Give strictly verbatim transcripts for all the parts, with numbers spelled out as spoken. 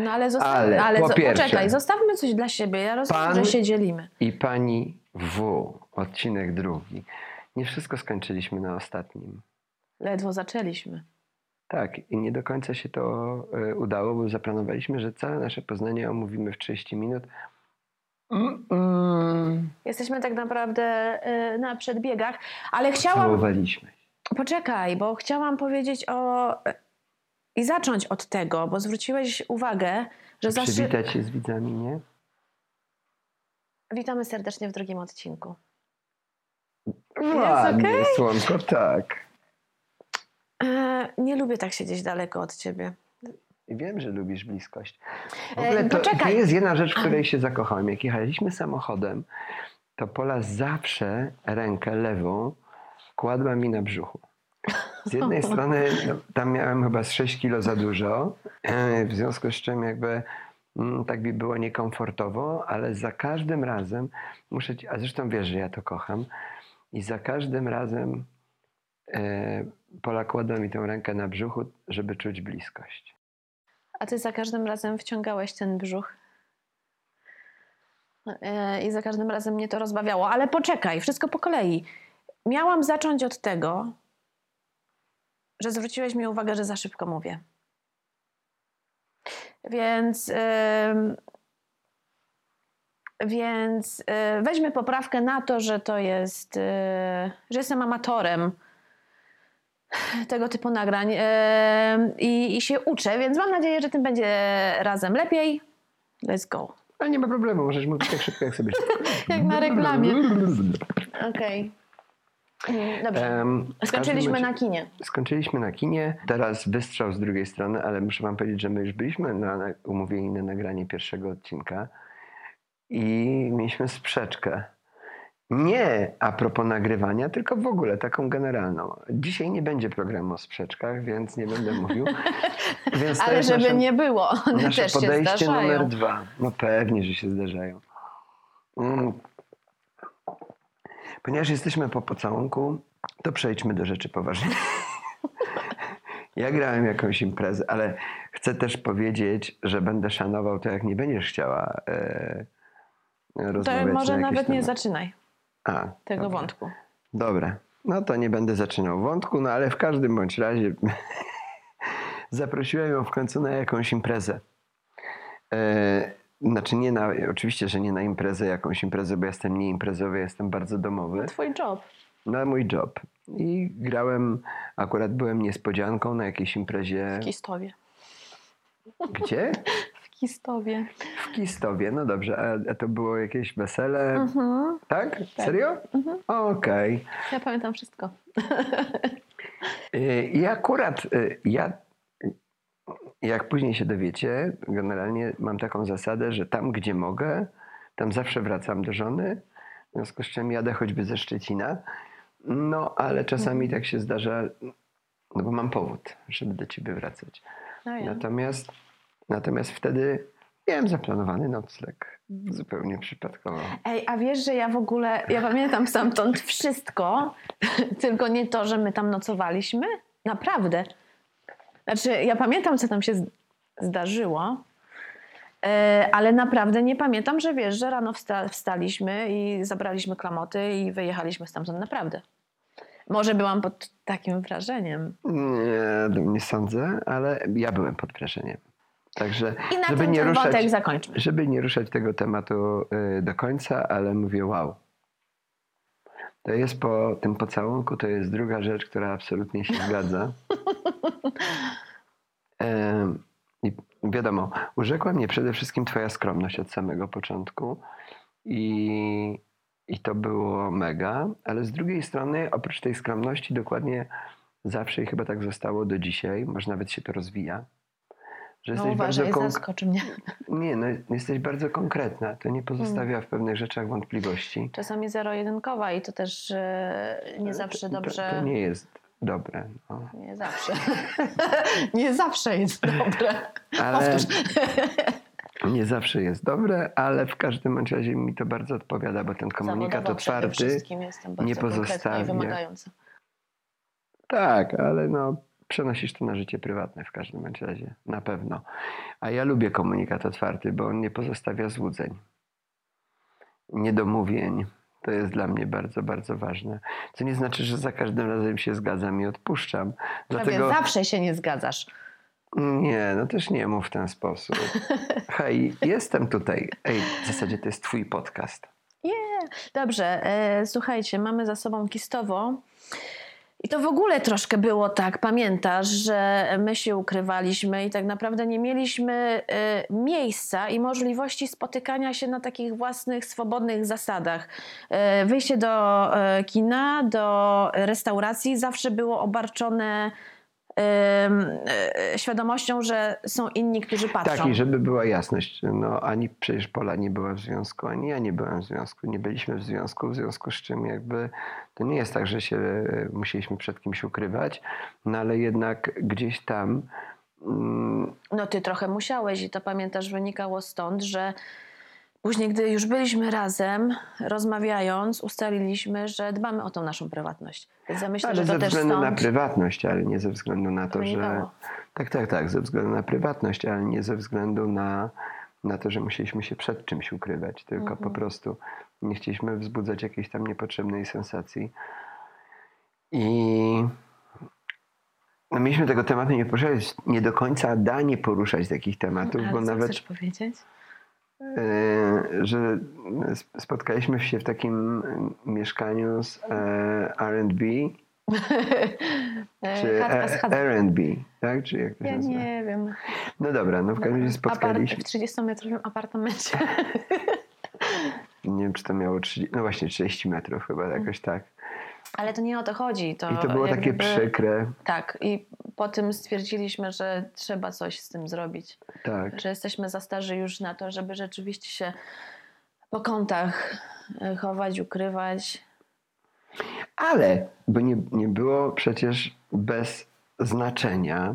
No ale, zosta- ale, ale po zo- pierwsze, poczekaj, zostawmy coś dla siebie, ja rozumiem, że się dzielimy. I pani W, odcinek drugi. Nie wszystko skończyliśmy na ostatnim. Ledwo zaczęliśmy. Tak, i nie do końca się to y, udało, bo zaplanowaliśmy, że całe nasze poznanie omówimy w trzydzieści minut. Mm-mm. Jesteśmy tak naprawdę y, na przedbiegach, ale chciałam... Próbowaliśmy. Poczekaj, bo chciałam powiedzieć o... I zacząć od tego, bo zwróciłeś uwagę, że... Zawsze... Przywitać się z widzami, nie? Witamy serdecznie w drugim odcinku. Ładnie, okay? Słonko, tak. E, nie lubię tak siedzieć daleko od ciebie. Wiem, że lubisz bliskość. W ogóle to, to jest jedna rzecz, w której się zakochałem. Jak jechaliśmy samochodem, to Pola zawsze rękę lewą kładła mi na brzuchu. Z jednej strony tam miałem chyba z sześć kilo za dużo, w związku z czym jakby m, tak mi było niekomfortowo, ale za każdym razem muszę, a zresztą wiesz, że ja to kocham, i za każdym razem e, Pola kładła mi tą rękę na brzuchu, żeby czuć bliskość. A ty za każdym razem wciągałeś ten brzuch? E, I za każdym razem mnie to rozbawiało, ale poczekaj, wszystko po kolei. Miałam zacząć od tego, że zwróciłeś mi uwagę, że za szybko mówię. Więc, yy, więc yy, weźmy poprawkę na to, że to jest, yy, że jestem amatorem tego typu nagrań yy, i, i się uczę, więc mam nadzieję, że tym będzie razem lepiej. Let's go. Ale nie ma problemu, możesz mówić tak szybko, jak sobie. Jak na reklamie. Okej. Okay. Dobrze, um, skończyliśmy razie, na kinie. Skończyliśmy na kinie, teraz wystrzał z drugiej strony, ale muszę wam powiedzieć, że my już byliśmy na, na, umówieni na nagranie pierwszego odcinka i mieliśmy sprzeczkę. Nie a propos nagrywania, tylko w ogóle taką generalną. Dzisiaj nie będzie programu o sprzeczkach, więc nie będę mówił. Więc ale żeby nasze, nie było, one nasze też podejście się zdarzają. Numer dwa. No pewnie, że się zdarzają. Mm. Ponieważ jesteśmy po pocałunku, to przejdźmy do rzeczy poważnej. Ja grałem jakąś imprezę, ale chcę też powiedzieć, że będę szanował to, jak nie będziesz chciała e, rozmawiać. To może na nawet temat. Nie zaczynaj A, tego dobra. wątku. Dobra, no to nie będę zaczynał wątku, no ale w każdym bądź razie zaprosiłem ją w końcu na jakąś imprezę. E, Znaczy nie na, oczywiście, że nie na imprezę, jakąś imprezę, bo jestem nie imprezowy, jestem bardzo domowy. Na twój job. Na mój job. I grałem, akurat byłem niespodzianką na jakiejś imprezie. W Kistowie. Gdzie? W Kistowie. W Kistowie, no dobrze, a to było jakieś wesele, uh-huh. tak? tak? Serio? Uh-huh. Okej. Okay. Ja pamiętam wszystko. I akurat ja... Jak później się dowiecie, generalnie mam taką zasadę, że tam gdzie mogę, tam zawsze wracam do żony, w związku z czym jadę choćby ze Szczecina, no ale czasami tak się zdarza, no bo mam powód, żeby do ciebie wracać. No ja. Natomiast, natomiast wtedy Miałem zaplanowany nocleg. Zupełnie przypadkowo. Ej, a wiesz, że ja w ogóle, ja pamiętam stamtąd wszystko, tylko nie to, że my tam nocowaliśmy. Naprawdę. Znaczy, ja pamiętam, co tam się zdarzyło, ale naprawdę nie pamiętam, że wiesz, że rano wsta- wstaliśmy i zabraliśmy klamoty i wyjechaliśmy stamtąd naprawdę. Może byłam pod takim wrażeniem. Nie, nie sądzę, ale ja byłem pod wrażeniem. Także, I na żeby ten nie ruszać, zakończmy. Żeby nie ruszać tego tematu y, do końca, ale mówię wow. To jest po tym pocałunku, to jest druga rzecz, która absolutnie się zgadza. I y, wiadomo, urzekła mnie przede wszystkim twoja skromność od samego początku. I, I to było mega, ale z drugiej strony, oprócz tej skromności, dokładnie zawsze i chyba tak zostało do dzisiaj, może nawet się to rozwija. Że no uważaj, konk- zaskoczy mnie. Nie, no jesteś bardzo konkretna. To nie pozostawia hmm. w pewnych rzeczach wątpliwości. Czasami zero-jedynkowa i to też yy, nie zawsze dobrze... To, to nie jest dobre. No. Nie zawsze. nie zawsze jest dobre. Ale nie zawsze jest dobre, ale w każdym razie mi to bardzo odpowiada, bo ten komunikat otwarty nie pozostawia. I wymagający. Tak, ale no... Przenosisz to na życie prywatne w każdym razie, na pewno. A ja lubię komunikat otwarty, bo on nie pozostawia złudzeń, niedomówień. To jest dla mnie bardzo, bardzo ważne. Co nie znaczy, że za każdym razem się zgadzam i odpuszczam. Dlatego... Zawsze się nie zgadzasz. Nie, no też nie mów w ten sposób. Hej, jestem tutaj. Ej, w zasadzie to jest twój podcast. Yeah. Dobrze, e, słuchajcie, mamy za sobą Kistowo. I to w ogóle troszkę było tak, pamiętasz, że my się ukrywaliśmy i tak naprawdę nie mieliśmy y, miejsca i możliwości spotykania się na takich własnych, swobodnych zasadach. Y, wyjście do y, kina, do restauracji zawsze było obarczone y, y, świadomością, że są inni, którzy patrzą. Tak, i żeby była jasność, no ani przecież Pola nie była w związku, ani ja nie byłem w związku, nie byliśmy w związku, w związku z czym jakby... To nie jest tak, że się musieliśmy przed kimś ukrywać, no ale jednak gdzieś tam... Mm... No ty trochę musiałeś i to pamiętasz wynikało stąd, że później, gdy już byliśmy razem, rozmawiając, ustaliliśmy, że dbamy o tą naszą prywatność. Więc ja myślę, ale że to ze też względu stąd... na prywatność, ale nie ze względu na to, że... Tak, tak, tak, ze względu na prywatność, ale nie ze względu na, na to, że musieliśmy się przed czymś ukrywać, tylko mhm. po prostu... Nie chcieliśmy wzbudzać jakiejś tam niepotrzebnej sensacji. I no mieliśmy tego tematu nie poruszać, nie do końca da nie poruszać takich tematów, no, bo nawet... chcesz powiedzieć? Yy, że spotkaliśmy się w takim mieszkaniu z R and B. Czy R and B, tak? Czy jak to się nazywa? Ja nie wiem. No dobra, no w każdym razie spotkaliśmy... Apart- w trzydziestometrowym apartamencie. Nie wiem, czy to miało trzydzieści, no właśnie trzydzieści metrów chyba, jakoś tak. Ale to nie o to chodzi. To I to było takie by... przykre. Tak, i po tym stwierdziliśmy, że trzeba coś z tym zrobić. Tak. Że jesteśmy za starzy już na to, żeby rzeczywiście się po kątach chować, ukrywać. Ale, bo nie, nie było przecież bez znaczenia...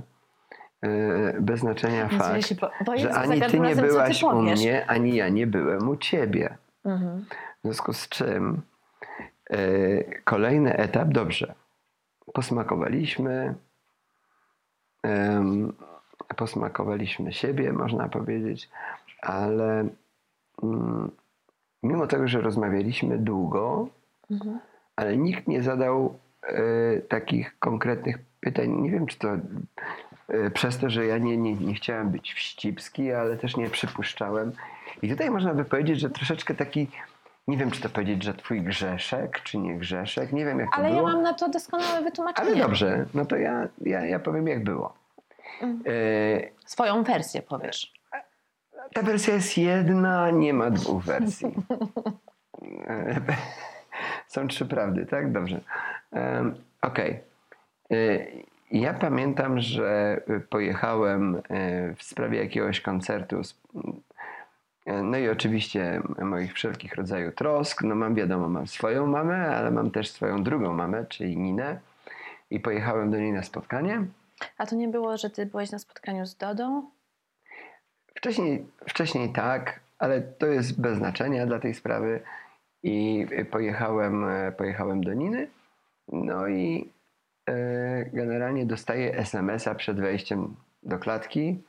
bez znaczenia fakt, się bo, że ani ty nie byłaś ty u mnie, ani ja nie byłem u ciebie. Mhm. W związku z czym y, kolejny etap, dobrze, posmakowaliśmy, y, posmakowaliśmy siebie, można powiedzieć, ale y, mimo tego, że rozmawialiśmy długo, mhm. ale nikt nie zadał y, takich konkretnych pytań, nie wiem, czy to... Przez to, że ja nie, nie, nie chciałem być wścibski, ale też nie przypuszczałem. I tutaj można by powiedzieć, że troszeczkę taki, nie wiem, czy to powiedzieć, że twój grzeszek, czy nie grzeszek, nie wiem jak ale to było. Ale ja mam na to doskonałe wytłumaczenie. Ale dobrze, no to ja, ja, ja powiem jak było. Mhm. E... Swoją wersję powiesz. Ta wersja jest jedna, nie ma dwóch wersji. Są trzy prawdy, tak? Dobrze. Um, Okej. Okay. Ja pamiętam, że pojechałem w sprawie jakiegoś koncertu, no i oczywiście moich wszelkich rodzaju trosk, no mam wiadomo, mam swoją mamę, ale mam też swoją drugą mamę, czyli Ninę i pojechałem do niej na spotkanie. A to nie było, że ty byłeś na spotkaniu z Dodą? Wcześniej, wcześniej tak, ale to jest bez znaczenia dla tej sprawy. I pojechałem, pojechałem do Niny, no i yy, generalnie dostaję esemesa przed wejściem do klatki.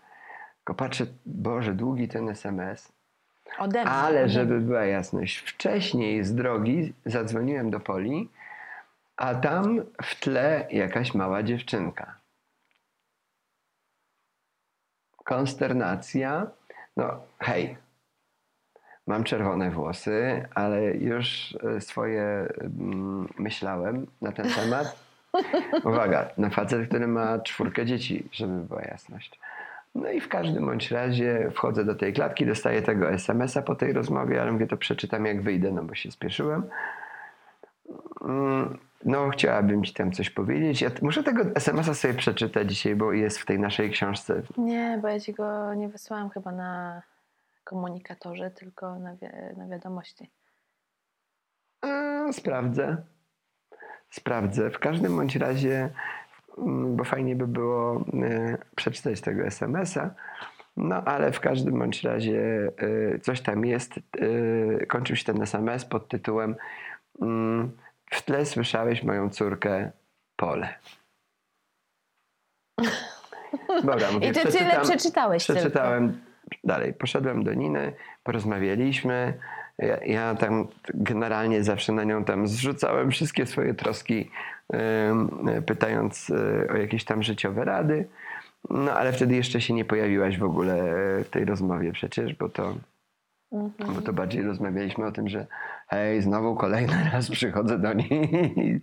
Tylko patrzę, Boże, długi ten esemes. Ode mnie, ale ode mnie. Żeby była jasność, wcześniej z drogi zadzwoniłem do Poli, a tam w tle jakaś mała dziewczynka. Konsternacja. No hej, mam czerwone włosy, ale już swoje mm, myślałem na ten temat. Uwaga, na facet, który ma czwórkę dzieci, żeby była jasność. No i w każdym bądź razie wchodzę do tej klatki, dostaję tego esemesa po tej rozmowie, ale mówię, to przeczytam jak wyjdę, no bo się spieszyłem. No chciałabym ci tam coś powiedzieć. Ja muszę tego esemesa sobie przeczytać dzisiaj, bo jest w tej naszej książce. Nie, bo ja ci go nie wysłałam chyba na komunikatorze, tylko na, wi na wiadomości. A, sprawdzę. Sprawdzę. W każdym bądź razie, bo fajnie by było y, przeczytać tego esemesa, no ale w każdym bądź razie y, coś tam jest, y, kończył się ten esemes pod tytułem y, w tle słyszałeś moją córkę Polę. Dobra, mówię, i ty tyle przeczytałeś. Przeczytałem tylko. Dalej, poszedłem do Niny, porozmawialiśmy, ja, ja tam generalnie zawsze na nią tam zrzucałem wszystkie swoje troski, pytając o jakieś tam życiowe rady, no ale wtedy jeszcze się nie pojawiłaś w ogóle w tej rozmowie przecież, bo to, mm-hmm. bo to bardziej rozmawialiśmy o tym, że hej, znowu kolejny raz przychodzę do niej i,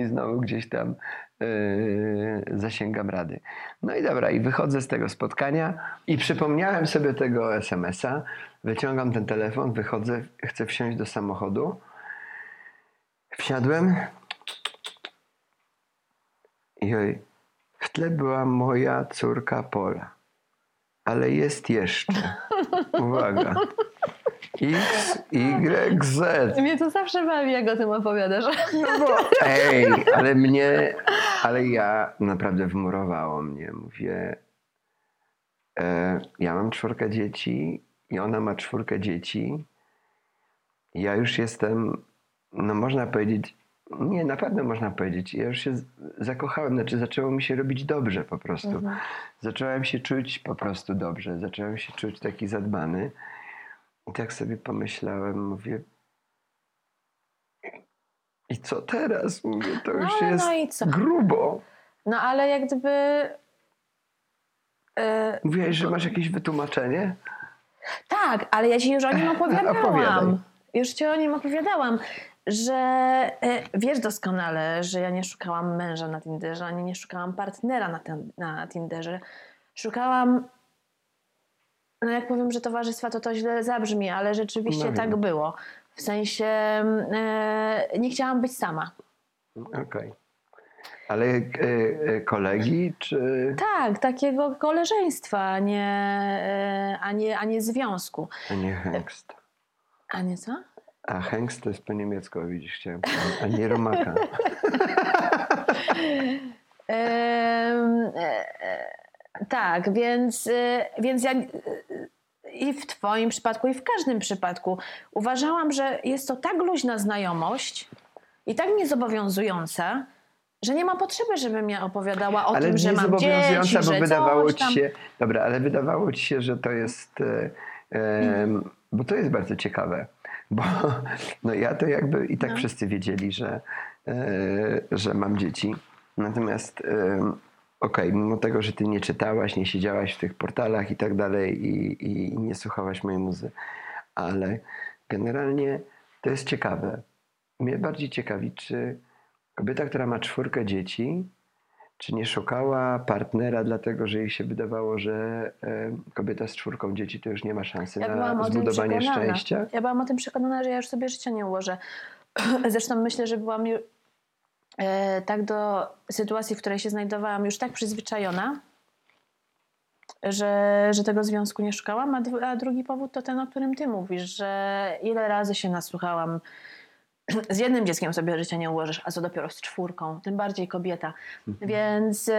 i znowu gdzieś tam yy, zasięgam rady. No i dobra, i wychodzę z tego spotkania i przypomniałem sobie tego esemesa, wyciągam ten telefon, wychodzę, chcę wsiąść do samochodu, wsiadłem. Joj, w tle była moja córka Pola, ale jest jeszcze. Uwaga. X, Y, Z. Mnie to zawsze bawi, jak o tym opowiadasz. No bo, ej, ale mnie, ale ja, naprawdę wmurowało mnie. Mówię, e, ja mam czwórkę dzieci i ona ma czwórkę dzieci. Ja już jestem, no można powiedzieć, nie, na pewno można powiedzieć. Ja już się zakochałem, znaczy zaczęło mi się robić dobrze po prostu. Mhm. Zacząłem się czuć po prostu dobrze. Zacząłem się czuć taki zadbany. I tak sobie pomyślałem, mówię, i co teraz? Mówię, to już no, jest no i co? Grubo. No ale jak gdyby... Yy, Mówiłaś, że masz jakieś wytłumaczenie? Tak, ale ja ci już o nim opowiadałam. Już ci o nim opowiadałam. Że wiesz doskonale, że ja nie szukałam męża na Tinderze, ani nie szukałam partnera na, ten, na Tinderze. Szukałam, no jak powiem, że towarzystwa, to to źle zabrzmi, ale rzeczywiście no tak było. W sensie e, nie chciałam być sama. Okej. Okay. Ale e, e, kolegi, czy... Tak, takiego koleżeństwa, nie, e, a, nie, a nie związku. A nie hengst. A nie co? A hengst to jest po niemiecku, widzisz, chciałem powiedzieć, a nie romaka. um, e, e, tak, więc, e, więc ja i w twoim przypadku, i w każdym przypadku uważałam, że jest to tak luźna znajomość i tak niezobowiązująca, że nie ma potrzeby, żebym ja opowiadała o ale tym, że mam dzieci, bo że wydawało ci się, dobra, ale wydawało ci się, że to jest... E, e, bo to jest bardzo ciekawe. Bo no ja to jakby i tak no. wszyscy wiedzieli, że, yy, że mam dzieci. Natomiast yy, okej, okay, mimo tego, że ty nie czytałaś, nie siedziałaś w tych portalach i tak dalej i, i nie słuchałaś mojej muzy, ale generalnie to jest ciekawe. Mnie bardziej ciekawi, czy kobieta, która ma czwórkę dzieci, czy nie szukała partnera, dlatego że jej się wydawało, że y, kobieta z czwórką dzieci to już nie ma szansy ja na zbudowanie szczęścia? Ja byłam o tym przekonana, że ja już sobie życia nie ułożę. Zresztą myślę, że byłam już, y, tak do sytuacji, w której się znajdowałam, już tak przyzwyczajona, że, że tego związku nie szukałam. A, a drugi powód to ten, o którym ty mówisz, że ile razy się nasłuchałam. Z jednym dzieckiem sobie życia nie ułożysz, a co dopiero z czwórką, tym bardziej kobieta. Mhm. Więc yy,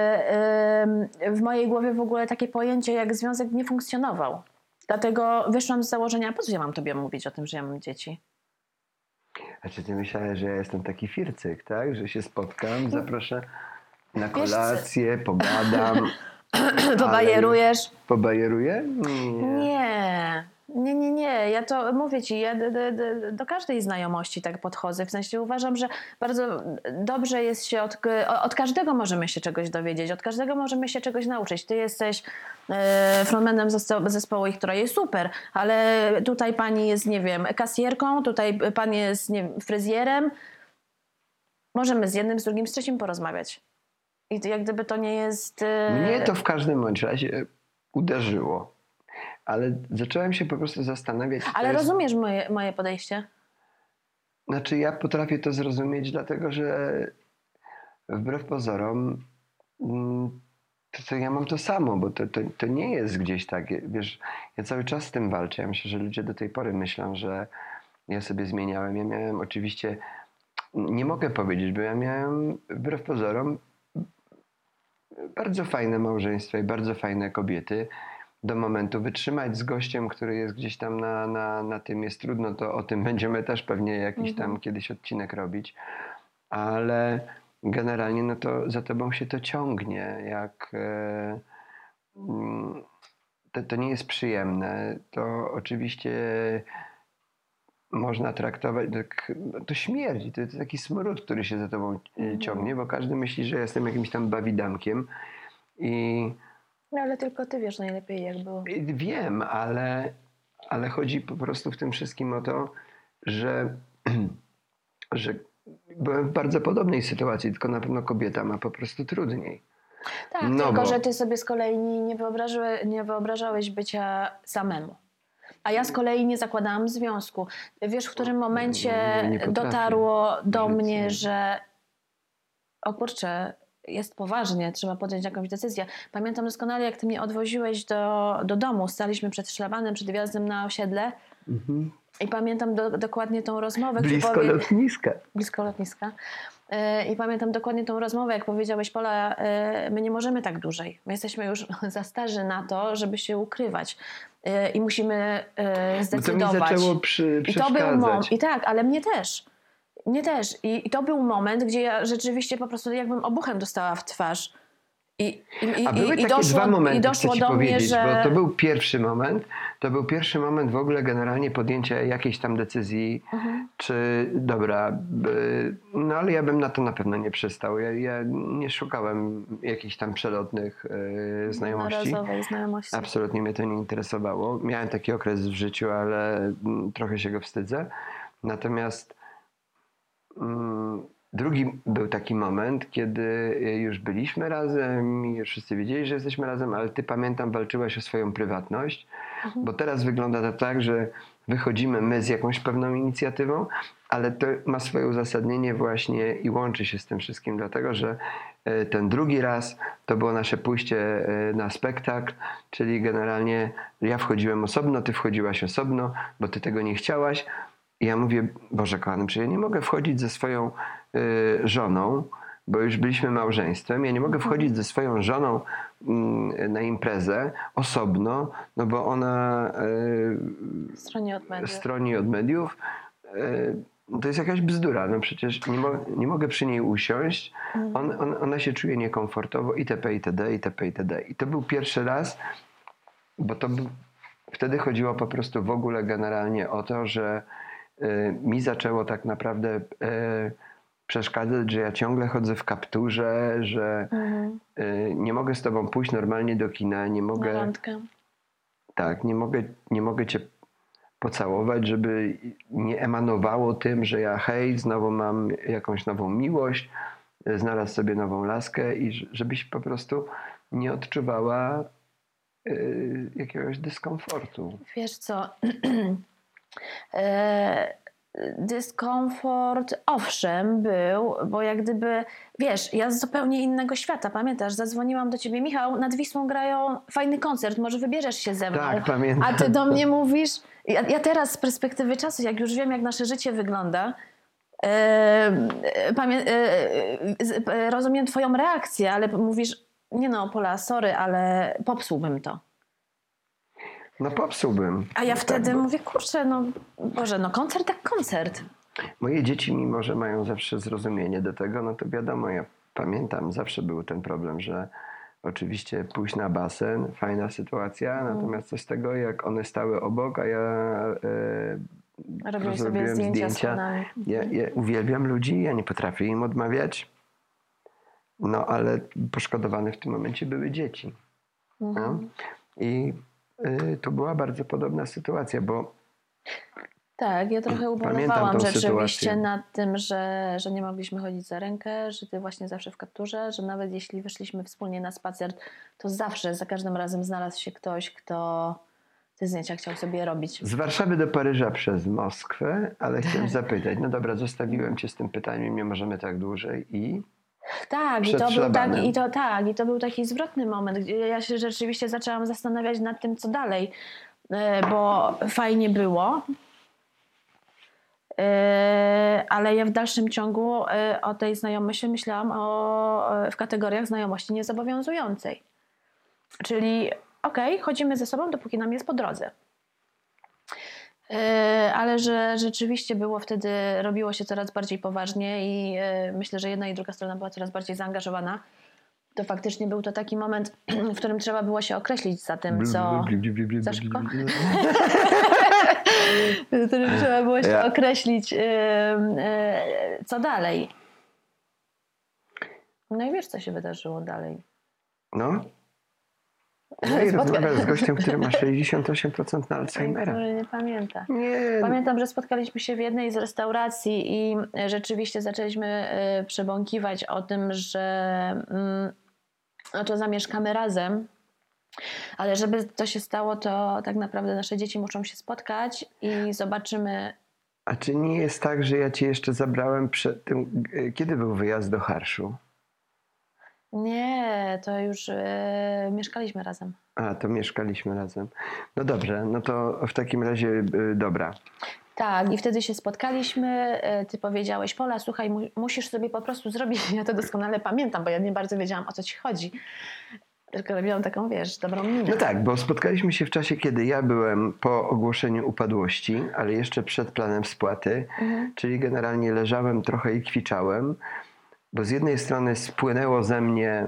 w mojej głowie w ogóle takie pojęcie jak związek nie funkcjonował. Dlatego wyszłam z założenia, po co ja mam tobie mówić o tym, że ja mam dzieci? A czy ty myślałeś, że ja jestem taki fircyk, tak? Że się spotkam, zaproszę na kolację, pogadam. Pobajerujesz? Pobajeruję? Nie. Nie, nie, nie. Ja to mówię ci, ja do, do, do każdej znajomości tak podchodzę. W sensie uważam, że bardzo dobrze jest się, od, od każdego możemy się czegoś dowiedzieć, od każdego możemy się czegoś nauczyć. Ty jesteś e, frontmanem zespołu Ich Troje, super, ale tutaj pani jest, nie wiem, kasjerką, tutaj pan jest, nie wiem, fryzjerem. Możemy z jednym, z drugim, z trzecim porozmawiać. I jak gdyby to nie jest... E... Mnie to w każdym bądź razie uderzyło. Ale zacząłem się po prostu zastanawiać... Ale jest... rozumiesz moje, moje podejście? Znaczy ja potrafię to zrozumieć, dlatego że wbrew pozorom to, to ja mam to samo, bo to, to, to nie jest gdzieś tak. Wiesz, ja cały czas z tym walczę. Ja myślę, że ludzie do tej pory myślą, że ja sobie zmieniałem. Ja miałem oczywiście... Nie mogę powiedzieć, bo ja miałem wbrew pozorom bardzo fajne małżeństwa i bardzo fajne kobiety. Do momentu wytrzymać z gościem, który jest gdzieś tam na, na, na tym jest trudno, to o tym będziemy też pewnie jakiś mhm. tam kiedyś odcinek robić, ale generalnie no to za tobą się to ciągnie, jak e, to, to nie jest przyjemne, to oczywiście można traktować, to śmierdzi, to jest taki smród, który się za tobą mhm. ciągnie, bo każdy myśli, że jestem jakimś tam bawidamkiem i no ale tylko ty wiesz najlepiej, jak było. Wiem, ale, ale chodzi po prostu w tym wszystkim o to, że, że byłem w bardzo podobnej sytuacji, tylko na pewno kobieta ma po prostu trudniej. Tak, no tylko bo... że ty sobie z kolei nie, nie wyobrażałeś bycia samemu. A ja z kolei nie zakładałam związku. Wiesz, w którym momencie nie, nie dotarło do Życie. mnie, że o kurczę, jest poważnie, trzeba podjąć jakąś decyzję. Pamiętam doskonale, jak ty mnie odwoziłeś do, do domu. Staliśmy przed szlabanem, przed wjazdem na osiedle mm-hmm. i pamiętam do, dokładnie tą rozmowę. Blisko powie... lotniska. Blisko lotniska. Yy, I pamiętam dokładnie tą rozmowę, jak powiedziałeś, Pola, yy, my nie możemy tak dłużej. My jesteśmy już za starzy na to, żeby się ukrywać. Yy, I musimy yy, zdecydować. Bo to mi zaczęło przy, przeszkadzać. I to był moment. I tak, ale mnie też. Nie też. I, I to był moment, gdzie ja rzeczywiście po prostu jakbym obuchem dostała w twarz. I, i, A i, były i, takie doszło, dwa momenty, i doszło chcę ci do powiedzieć, mnie, że... bo to był pierwszy moment, to był pierwszy moment w ogóle generalnie podjęcia jakiejś tam decyzji, mhm. czy dobra, no ale ja bym na to na pewno nie przystał. Ja, ja nie szukałem jakichś tam przelotnych yy, znajomości. Narazowej znajomości. Absolutnie mnie to nie interesowało. Miałem taki okres w życiu, ale m, trochę się go wstydzę. Natomiast drugi był taki moment, kiedy już byliśmy razem i już wszyscy wiedzieli, że jesteśmy razem, ale ty, pamiętam, walczyłaś o swoją prywatność, mhm. bo teraz wygląda to tak, że wychodzimy my z jakąś pewną inicjatywą, ale to ma swoje uzasadnienie właśnie i łączy się z tym wszystkim, dlatego że ten drugi raz to było nasze pójście na spektakl, czyli generalnie ja wchodziłem osobno, ty wchodziłaś osobno, bo ty tego nie chciałaś. I ja mówię, Boże kochany, przecież ja nie mogę wchodzić ze swoją y, żoną, bo już byliśmy małżeństwem, ja nie mogę wchodzić ze swoją żoną y, na imprezę osobno, no bo ona y, stroni od mediów. Stroni od mediów y, to jest jakaś bzdura, no przecież nie, mo- nie mogę przy niej usiąść, on, on, ona się czuje niekomfortowo itp., itd., itp., itd. I to był pierwszy raz, bo to był, wtedy chodziło po prostu w ogóle generalnie o to, że mi zaczęło tak naprawdę e, przeszkadzać, że ja ciągle chodzę w kapturze, że mhm. e, nie mogę z tobą pójść normalnie do kina, nie mogę... Na randkę. Tak, nie mogę, nie mogę cię pocałować, żeby nie emanowało tym, że ja hej, znowu mam jakąś nową miłość, e, znalazł sobie nową laskę i żebyś po prostu nie odczuwała e, jakiegoś dyskomfortu. Wiesz co... Dyskomfort owszem był, bo jak gdyby wiesz, ja z zupełnie innego świata, pamiętasz, zadzwoniłam do ciebie, Michał, nad Wisłą grają fajny koncert, może wybierzesz się ze mną, tak, pamiętam. A ty do mnie mówisz, ja, ja teraz z perspektywy czasu, jak już wiem, jak nasze życie wygląda, yy, pamię- yy, rozumiem twoją reakcję, ale mówisz, nie no Pola, sorry, ale popsułbym to. No popsułbym. A ja wtedy tak, bo... mówię, kurczę, no Boże, no koncert tak koncert. Moje dzieci, mimo że mają zawsze zrozumienie do tego, no to wiadomo, ja pamiętam, zawsze był ten problem, że oczywiście pójść na basen, fajna sytuacja, mm. natomiast coś z tego, jak one stały obok, a ja... Yy, Robiłeś sobie zdjęcia. zdjęcia. Ja, ja uwielbiam ludzi, ja nie potrafię im odmawiać. No ale poszkodowane w tym momencie były dzieci. Mhm. No? I y, to była bardzo podobna sytuacja, bo... Tak, ja trochę ubolewałam rzeczywiście nad tym, że, że nie mogliśmy chodzić za rękę, że ty właśnie zawsze w kapturze, że nawet jeśli wyszliśmy wspólnie na spacer, to zawsze za każdym razem znalazł się ktoś, kto... te zdjęcia chciał sobie robić. Z Warszawy do Paryża przez Moskwę, ale chciałem zapytać, no dobra, zostawiłem cię z tym pytaniem, nie możemy tak dłużej i... Tak, i to był tak, i to, tak, i to był taki zwrotny moment, gdzie ja się rzeczywiście zaczęłam zastanawiać nad tym, co dalej, bo fajnie było, ale ja w dalszym ciągu o tej znajomości myślałam o, w kategoriach znajomości niezobowiązującej. Czyli okej, okay, chodzimy ze sobą, dopóki nam jest po drodze. Yy, ale że rzeczywiście było wtedy, robiło się coraz bardziej poważnie i yy, myślę, że jedna i druga strona była coraz bardziej zaangażowana. To faktycznie był to taki moment, w którym trzeba było się określić za tym, co... Za szybko? W którym trzeba było się określić, yy, yy, co dalej. No i wiesz, co się wydarzyło dalej. No. No i rozmawiasz z gościem, który ma sześćdziesiąt osiem procent na Alzheimera. Który nie pamięta. Nie. Pamiętam, że spotkaliśmy się w jednej z restauracji i rzeczywiście zaczęliśmy przebąkiwać o tym, że no to zamieszkamy razem, ale żeby to się stało, to tak naprawdę nasze dzieci muszą się spotkać i zobaczymy. A czy nie jest tak, że ja cię jeszcze zabrałem przed tym, kiedy był wyjazd do Harszu? Nie, to już yy, mieszkaliśmy razem. A, to mieszkaliśmy razem. No dobrze, no to w takim razie yy, dobra. Tak, i wtedy się spotkaliśmy, yy, ty powiedziałeś, Pola, słuchaj, mu- musisz sobie po prostu zrobić, ja to doskonale pamiętam, bo ja nie bardzo wiedziałam, o co ci chodzi. Tylko robiłam taką, wiesz, dobrą minę. No tak, bo spotkaliśmy się w czasie, kiedy ja byłem po ogłoszeniu upadłości, ale jeszcze przed planem spłaty, mhm. czyli generalnie leżałem trochę i kwiczałem. Bo z jednej strony spłynęło ze mnie,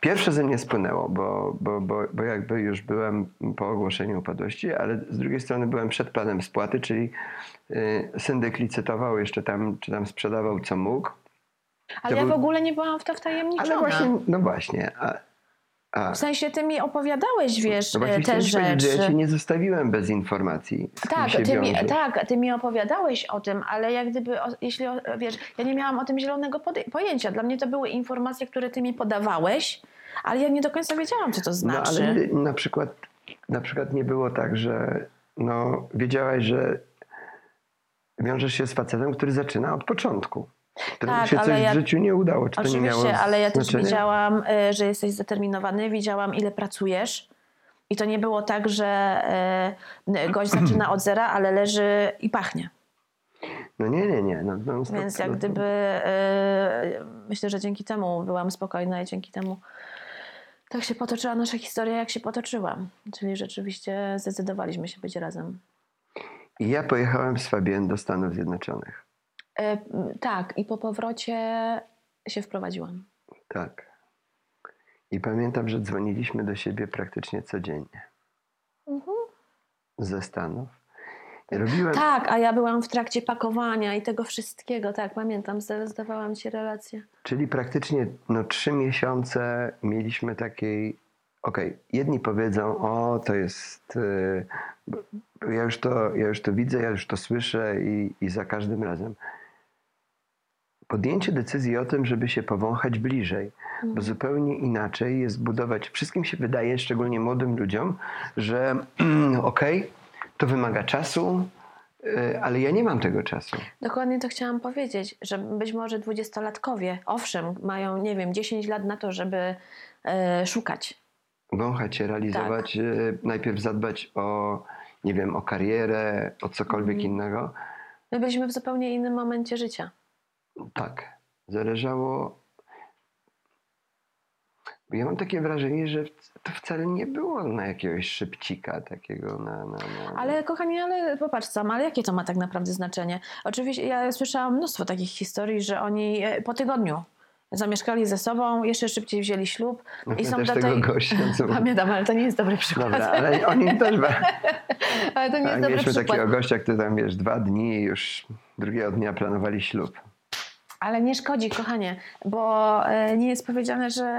pierwsze ze mnie spłynęło, bo, bo, bo, bo jakby już byłem po ogłoszeniu upadłości, ale z drugiej strony byłem przed planem spłaty, czyli y, syndyk licytował jeszcze tam, czy tam sprzedawał co mógł. Ale to ja był... w ogóle nie byłam w to wtajemniczona. Ale właśnie, no właśnie. A, a... W sensie ty mi opowiadałeś, wiesz, no właśnie te rzeczy. Że ja cię nie zostawiłem bez informacji. Tak ty, mi, tak, ty mi opowiadałeś o tym, ale jak gdyby, o, jeśli, o, wiesz, ja nie miałam o tym zielonego pode- pojęcia. Dla mnie to były informacje, które ty mi podawałeś, ale ja nie do końca wiedziałam, co to znaczy. No, ale na przykład, na przykład nie było tak, że no, wiedziałaś, że wiążesz się z facetem, który zaczyna od początku. Tak, się ale coś ja... w życiu nie udało. Czy oczywiście, to nie miało ale ja znaczenia? Też widziałam, że jesteś zdeterminowany, widziałam, ile pracujesz i to nie było tak, że gość zaczyna od zera, ale leży i pachnie. No nie, nie, nie. No, no, stop, Więc jak no, gdyby myślę, że dzięki temu byłam spokojna i dzięki temu tak się potoczyła nasza historia, jak się potoczyła. Czyli rzeczywiście zdecydowaliśmy się być razem. I ja pojechałem z Fabien do Stanów Zjednoczonych. E, tak, i po powrocie się wprowadziłam. Tak. I pamiętam, że dzwoniliśmy do siebie praktycznie codziennie. Mhm. Ze Stanów. I robiłem... Tak, a ja byłam w trakcie pakowania i tego wszystkiego, tak, pamiętam, zdawałam ci relację. Czyli praktycznie no, trzy miesiące mieliśmy takiej, okej, okay, jedni powiedzą, o to jest... Yy, ja, już to, ja już to widzę, ja już to słyszę i, i za każdym razem. Podjęcie decyzji o tym, żeby się powąchać bliżej, bo zupełnie inaczej jest budować. Wszystkim się wydaje, szczególnie młodym ludziom, że okej, okay, to wymaga czasu, ale ja nie mam tego czasu. Dokładnie to chciałam powiedzieć, że być może dwudziestolatkowie, owszem, mają, nie wiem, dziesięć lat na to, żeby e, szukać. Wąchać się, realizować, tak. e, najpierw zadbać o, nie wiem, o karierę, o cokolwiek mm. innego. My byliśmy w zupełnie innym momencie życia. Tak, zależało. Ja mam takie wrażenie, że to wcale nie było na jakiegoś szybcika takiego. Na, na, na... Ale kochanie, ale popatrz sam, ale jakie to ma tak naprawdę znaczenie? Oczywiście ja słyszałam mnóstwo takich historii, że oni po tygodniu zamieszkali ze sobą, jeszcze szybciej wzięli ślub no i są do tej... Gościa, co... Pamiętam, ale to nie jest dobry przykład. Dobra, ale oni też... ale to nie jest dobry przykład. Takiego gościa, który tam, wiesz, dwa dni i już drugiego dnia planowali ślub. Ale nie szkodzi, kochanie, bo nie jest powiedziane, że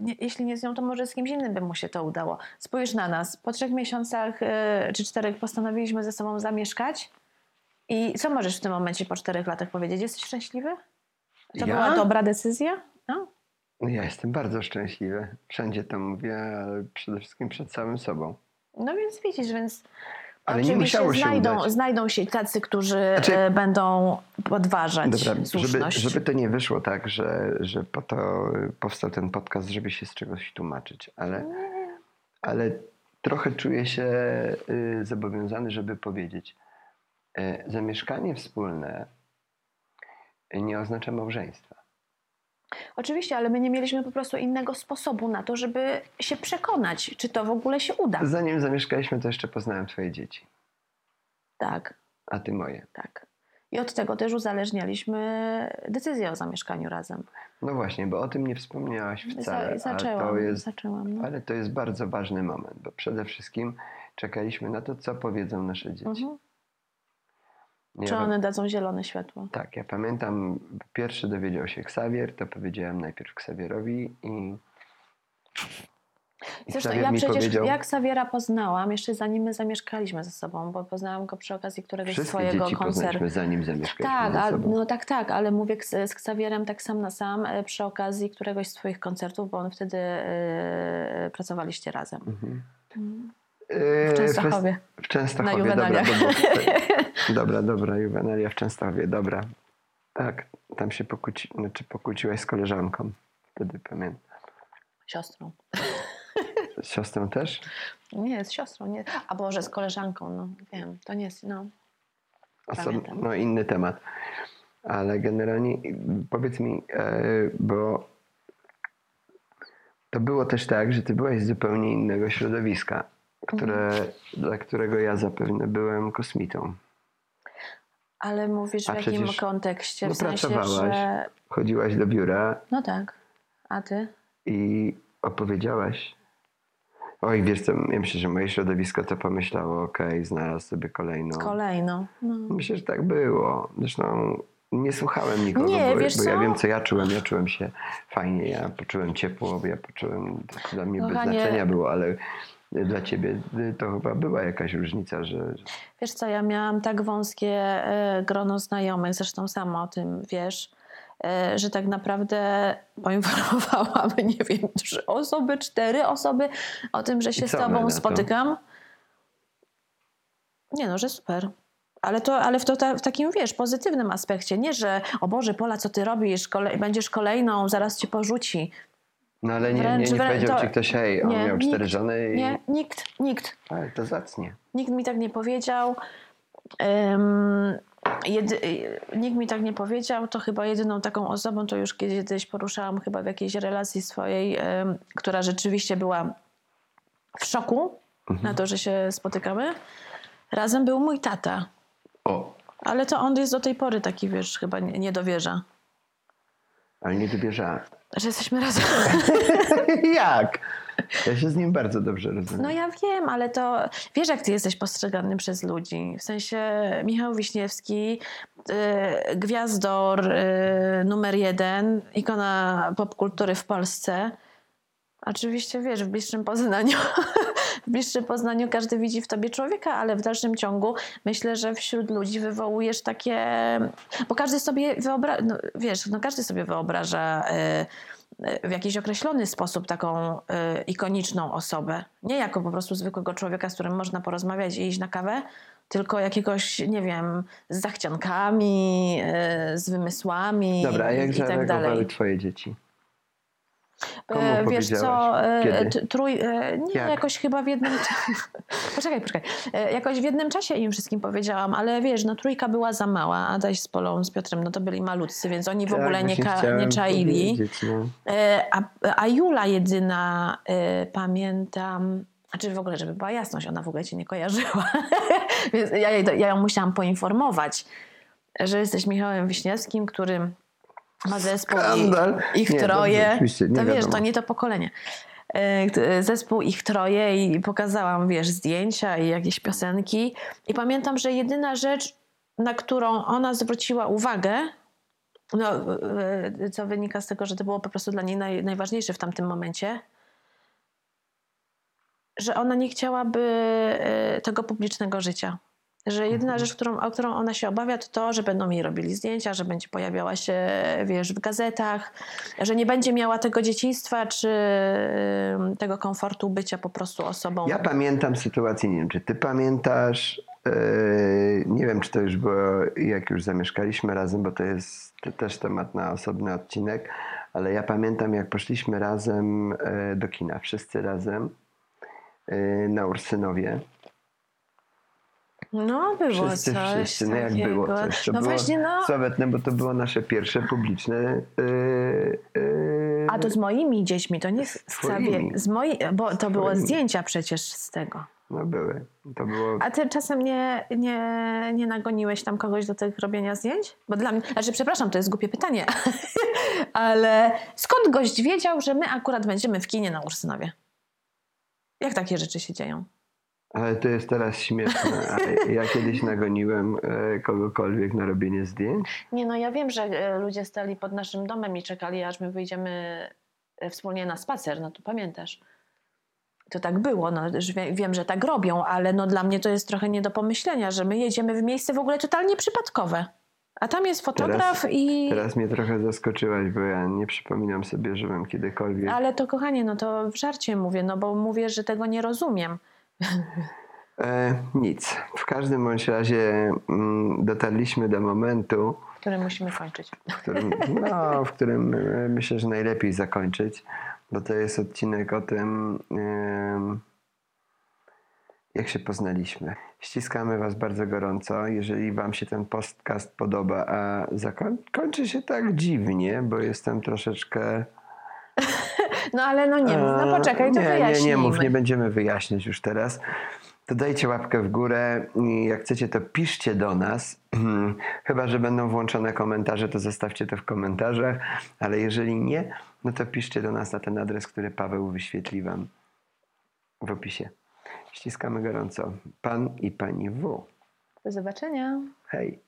nie, jeśli nie z nią, to może z kimś innym by mu się to udało. Spójrz na nas. Po trzech miesiącach czy czterech postanowiliśmy ze sobą zamieszkać i co możesz w tym momencie po czterech latach powiedzieć? Jesteś szczęśliwy? To ja? Była dobra decyzja? No. Ja jestem bardzo szczęśliwy. Wszędzie to mówię, ale przede wszystkim przed samym sobą. No więc widzisz, więc... Ale nie musiało się znajdą, udać. Znajdą się tacy, którzy znaczy, będą podważać dobra, słuszność. Żeby, żeby to nie wyszło tak, że, że po to powstał ten podcast, żeby się z czegoś tłumaczyć. Ale, ale trochę czuję się zobowiązany, żeby powiedzieć. Zamieszkanie wspólne nie oznacza małżeństwa. Oczywiście, ale my nie mieliśmy po prostu innego sposobu na to, żeby się przekonać, czy to w ogóle się uda. Zanim zamieszkaliśmy, to jeszcze poznałem twoje dzieci. Tak. A ty moje. Tak. I od tego też uzależnialiśmy decyzję o zamieszkaniu razem. No właśnie, bo o tym nie wspomniałaś wcale. Za, zaczęłam, a to jest, zaczęłam no. Ale to jest bardzo ważny moment, bo przede wszystkim czekaliśmy na to, co powiedzą nasze dzieci. Mhm. Ja Czy one dadzą zielone światło? Tak, ja pamiętam, pierwszy dowiedział się Ksawier, to powiedziałem najpierw Ksawierowi i, i Zresztą Ksawier ja mi przecież powiedział, ja Ksawiera poznałam jeszcze zanim my zamieszkaliśmy ze sobą, bo poznałam go przy okazji któregoś swojego koncertu. Poznaliśmy zanim zamieszkaliśmy tak, ze sobą. A, no tak, tak, ale mówię z, z Ksawierem tak sam na sam przy okazji któregoś z swoich koncertów, bo on wtedy yy, pracowaliście razem. Mhm. Mm. W Częstochowie. W Częstochowie, na Juwenaliach. Dobra, dobra, Juwenalia w Częstochowie, dobra. Tak, tam się pokłóci, znaczy pokłóciłaś z koleżanką, wtedy pamiętam. Siostrą. Z siostrą też? Nie, z siostrą, nie. A Boże, z koleżanką, no wiem, to nie jest, no. Pamiętam. Oso- no inny temat. Ale generalnie powiedz mi, yy, bo to było też tak, że ty byłaś z zupełnie innego środowiska. Które, dla którego ja zapewne byłem kosmitą. Ale mówisz A w jakim kontekście? W no sensie, pracowałaś, że... chodziłaś do biura. No tak. A ty? I opowiedziałaś. Oj, wiesz co, ja myślę, że moje środowisko to pomyślało, okej, okay, znalazł sobie kolejną. Kolejną. No. Myślę, że tak było. Zresztą nie słuchałem nikogo, nie, bo, wiesz bo ja wiem, co ja czułem. Ja czułem się fajnie, ja poczułem ciepło, ja poczułem, to dla mnie no, bez nie... znaczenia było, ale... Dla ciebie to chyba była jakaś różnica, że... Wiesz co, ja miałam tak wąskie grono znajomych, zresztą sama o tym wiesz, że tak naprawdę poinformowałam, nie wiem, trzy osoby, cztery osoby o tym, że się z tobą spotykam. Nie no, że super. Ale, to, ale w, to ta, w takim, wiesz, pozytywnym aspekcie. Nie, że o Boże, Pola, co ty robisz? Kolej, będziesz kolejną, zaraz cię porzuci. No ale nie, Wręcz, nie, nie powiedział to, ci ktoś, hej, on nie, miał nikt, cztery żony i... Nie, nikt, nikt. Ale to zacnie. Nikt mi tak nie powiedział. Um, jedy, nikt mi tak nie powiedział, to chyba jedyną taką osobą, to już kiedyś poruszałam chyba w jakiejś relacji swojej, um, która rzeczywiście była w szoku mhm. na to, że się spotykamy. Razem był mój tata. O. Ale to on jest do tej pory taki, wiesz, chyba nie, nie dowierza. Ale nie dowierza... Że jesteśmy razem. Jak? Ja się z nim bardzo dobrze rozumiem. No ja wiem, ale to... Wiesz, jak ty jesteś postrzegany przez ludzi. W sensie Michał Wiśniewski, y, gwiazdor y, numer jeden, ikona popkultury w Polsce. Oczywiście, wiesz, w bliższym poznaniu... W bliższym poznaniu każdy widzi w tobie człowieka, ale w dalszym ciągu myślę, że wśród ludzi wywołujesz takie... Bo każdy sobie wyobraża, no, wiesz, no każdy sobie wyobraża y, y, w jakiś określony sposób taką y, ikoniczną osobę. Nie jako po prostu zwykłego człowieka, z którym można porozmawiać i iść na kawę, tylko jakiegoś, nie wiem, z zachciankami, y, z wymysłami. Dobra, i, jak i tak dalej. Dobra, jak zareagowały twoje dzieci? Komu wiesz co, Kiedy? trój, nie Jak? jakoś chyba w jednym poczekaj, poczekaj, jakoś w jednym czasie im wszystkim powiedziałam, ale wiesz, no trójka była za mała, a Daś z Polą, z Piotrem, no to byli malutcy, więc oni w tak, ogóle nie, ka- nie czaili, no. a, a Jula jedyna, pamiętam, znaczy w ogóle, żeby była jasność, ona w ogóle cię nie kojarzyła, więc ja, jej, ja ją musiałam poinformować, że jesteś Michałem Wiśniewskim, którym ma zespół i, Ich nie, Troje, dobrze, to wiesz, wiadomo. To nie to pokolenie. Zespół Ich Troje i pokazałam, wiesz, zdjęcia i jakieś piosenki i pamiętam, że jedyna rzecz, na którą ona zwróciła uwagę, no, co wynika z tego, że to było po prostu dla niej naj, najważniejsze w tamtym momencie, że ona nie chciałaby tego publicznego życia. Że jedyna rzecz, którą, o którą ona się obawia, to to, że będą jej robili zdjęcia, że będzie pojawiała się, wiesz, w gazetach, że nie będzie miała tego dzieciństwa czy tego komfortu bycia po prostu osobą. Ja pamiętam sytuację, nie wiem, czy ty pamiętasz, yy, nie wiem, czy to już było, jak już zamieszkaliśmy razem, bo to jest też temat na osobny odcinek, ale ja pamiętam, jak poszliśmy razem yy, do kina, wszyscy razem yy, na Ursynowie. No było wszyscy, coś wszyscy, no jak takiego. Było coś, to no było właśnie, no... sławetne, bo to było nasze pierwsze publiczne yy, yy... a to z moimi dziećmi, to nie z, z, Ksawier... z moi... bo to z było moimi. Zdjęcia przecież z tego no były, to było... A ty czasem nie, nie, nie nagoniłeś tam kogoś do tych robienia zdjęć? Bo dla mnie, znaczy przepraszam, to jest głupie pytanie ale skąd gość wiedział, że my akurat będziemy w kinie na Ursynowie? Jak takie rzeczy się dzieją? Ale to jest teraz śmieszne. Ja kiedyś nagoniłem kogokolwiek na robienie zdjęć. Nie no, ja wiem, że ludzie stali pod naszym domem i czekali, aż my wyjdziemy wspólnie na spacer. No to pamiętasz. To tak było. No, już wiem, że tak robią, ale no dla mnie to jest trochę nie do pomyślenia, że my jedziemy w miejsce w ogóle totalnie przypadkowe. A tam jest fotograf teraz, i... Teraz mnie trochę zaskoczyłaś, bo ja nie przypominam sobie, żebym kiedykolwiek... Ale to kochanie, no to w żarcie mówię, no bo mówię, że tego nie rozumiem. E, nic. W każdym bądź razie m, dotarliśmy do momentu, w którym musimy kończyć. W którym, no, w którym myślę, że najlepiej zakończyć, bo to jest odcinek o tym, e, jak się poznaliśmy. Ściskamy was bardzo gorąco. Jeżeli wam się ten podcast podoba, a zakoń- kończy się tak dziwnie, bo jestem troszeczkę... No ale no nie mów, no poczekaj, to wyjaśnijmy. Nie, nie mów, nie będziemy wyjaśniać już teraz. To dajcie łapkę w górę, jak chcecie to piszcie do nas, chyba że będą włączone komentarze, to zostawcie to w komentarzach, ale jeżeli nie, no to piszcie do nas na ten adres, który Paweł wyświetli wam w opisie. Ściskamy gorąco. Pan i pani W. Do zobaczenia. Hej.